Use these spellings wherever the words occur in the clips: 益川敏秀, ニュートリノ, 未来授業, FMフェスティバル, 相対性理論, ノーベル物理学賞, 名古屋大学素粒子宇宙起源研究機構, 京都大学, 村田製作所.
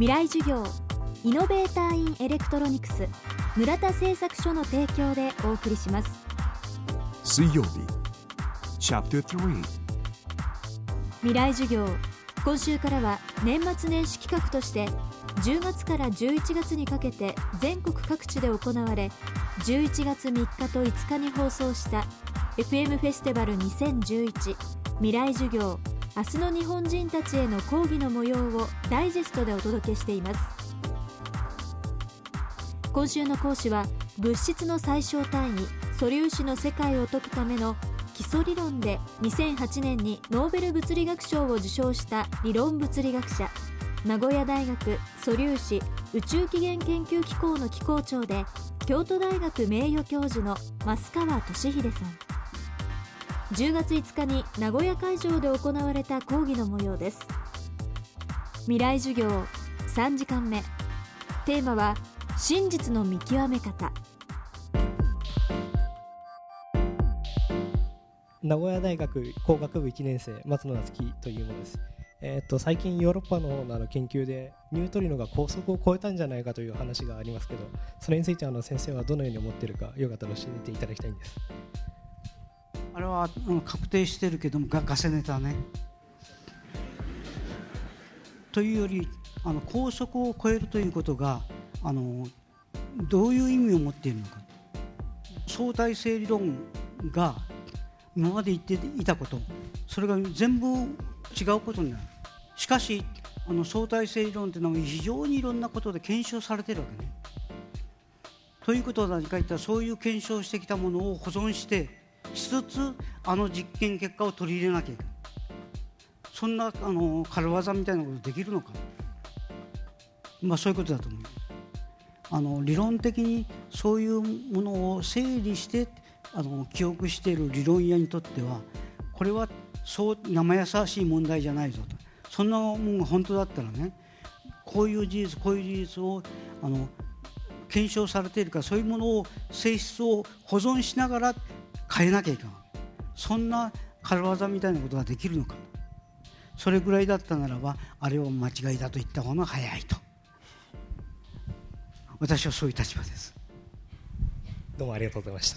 未来授業イノベーターインエレクトロニクス村田製作所の提供でお送りします。水曜日チャプター3未来授業、今週からは年末年始企画として10月から11月にかけて全国各地で行われ、11月3日と5日に放送した FM フェスティバル2011未来授業明日の日本人たちへの講義の模様をダイジェストでお届けしています。今週の講師は物質の最小単位素粒子の世界を解くための基礎理論で2008年にノーベル物理学賞を受賞した理論物理学者、名古屋大学素粒子宇宙起源研究機構の機構長で京都大学名誉教授の益川敏秀さん。10月5日に名古屋会場で行われた講義の模様です。未来授業3時間目、テーマは真実の見極め方。名古屋大学工学部1年生松野夏樹というものです。最近ヨーロッパの研究でニュートリノが高速を超えたんじゃないかという話がありますけど、それについて先生はどのように思っているか、よかったら教えていただきたいんです。あれは確定してるけどもガセネタねというより高速を超えるということがどういう意味を持っているのか、相対性理論が今まで言っていたこと、それが全部違うことになる。しかし相対性理論というのは非常にいろんなことで検証されているわけね。ということは何か言ったら、そういう検証してきたものを保存してしつつ実験結果を取り入れなきゃいけない。そんな軽業みたいなことできるのか、そういうことだと思います。理論的にそういうものを整理して記憶している理論家にとっては、これはそう生優しい問題じゃないぞと。そんなものが本当だったらね、こういう事実こういう事実を検証されているから、そういうものを性質を保存しながら変えなきゃいけない。そんな軽業みたいなことができるのか。それぐらいだったならば、あれは間違いだと言った方が早いと。私はそういう立場です。どうもありがとうございまし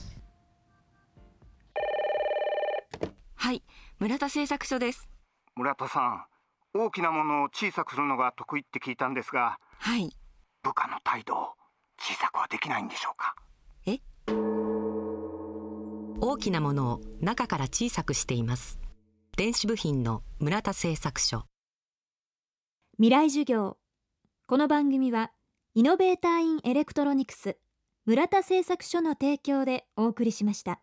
た。はい、村田製作所です。村田さん、大きなものを小さくするのが得意って聞いたんですが、はい、部下の態度を小さくはできないんでしょうか。大きなものを中から小さくしています。電子部品の村田製作所。未来授業、この番組はイノベーターインエレクトロニクス村田製作所の提供でお送りしました。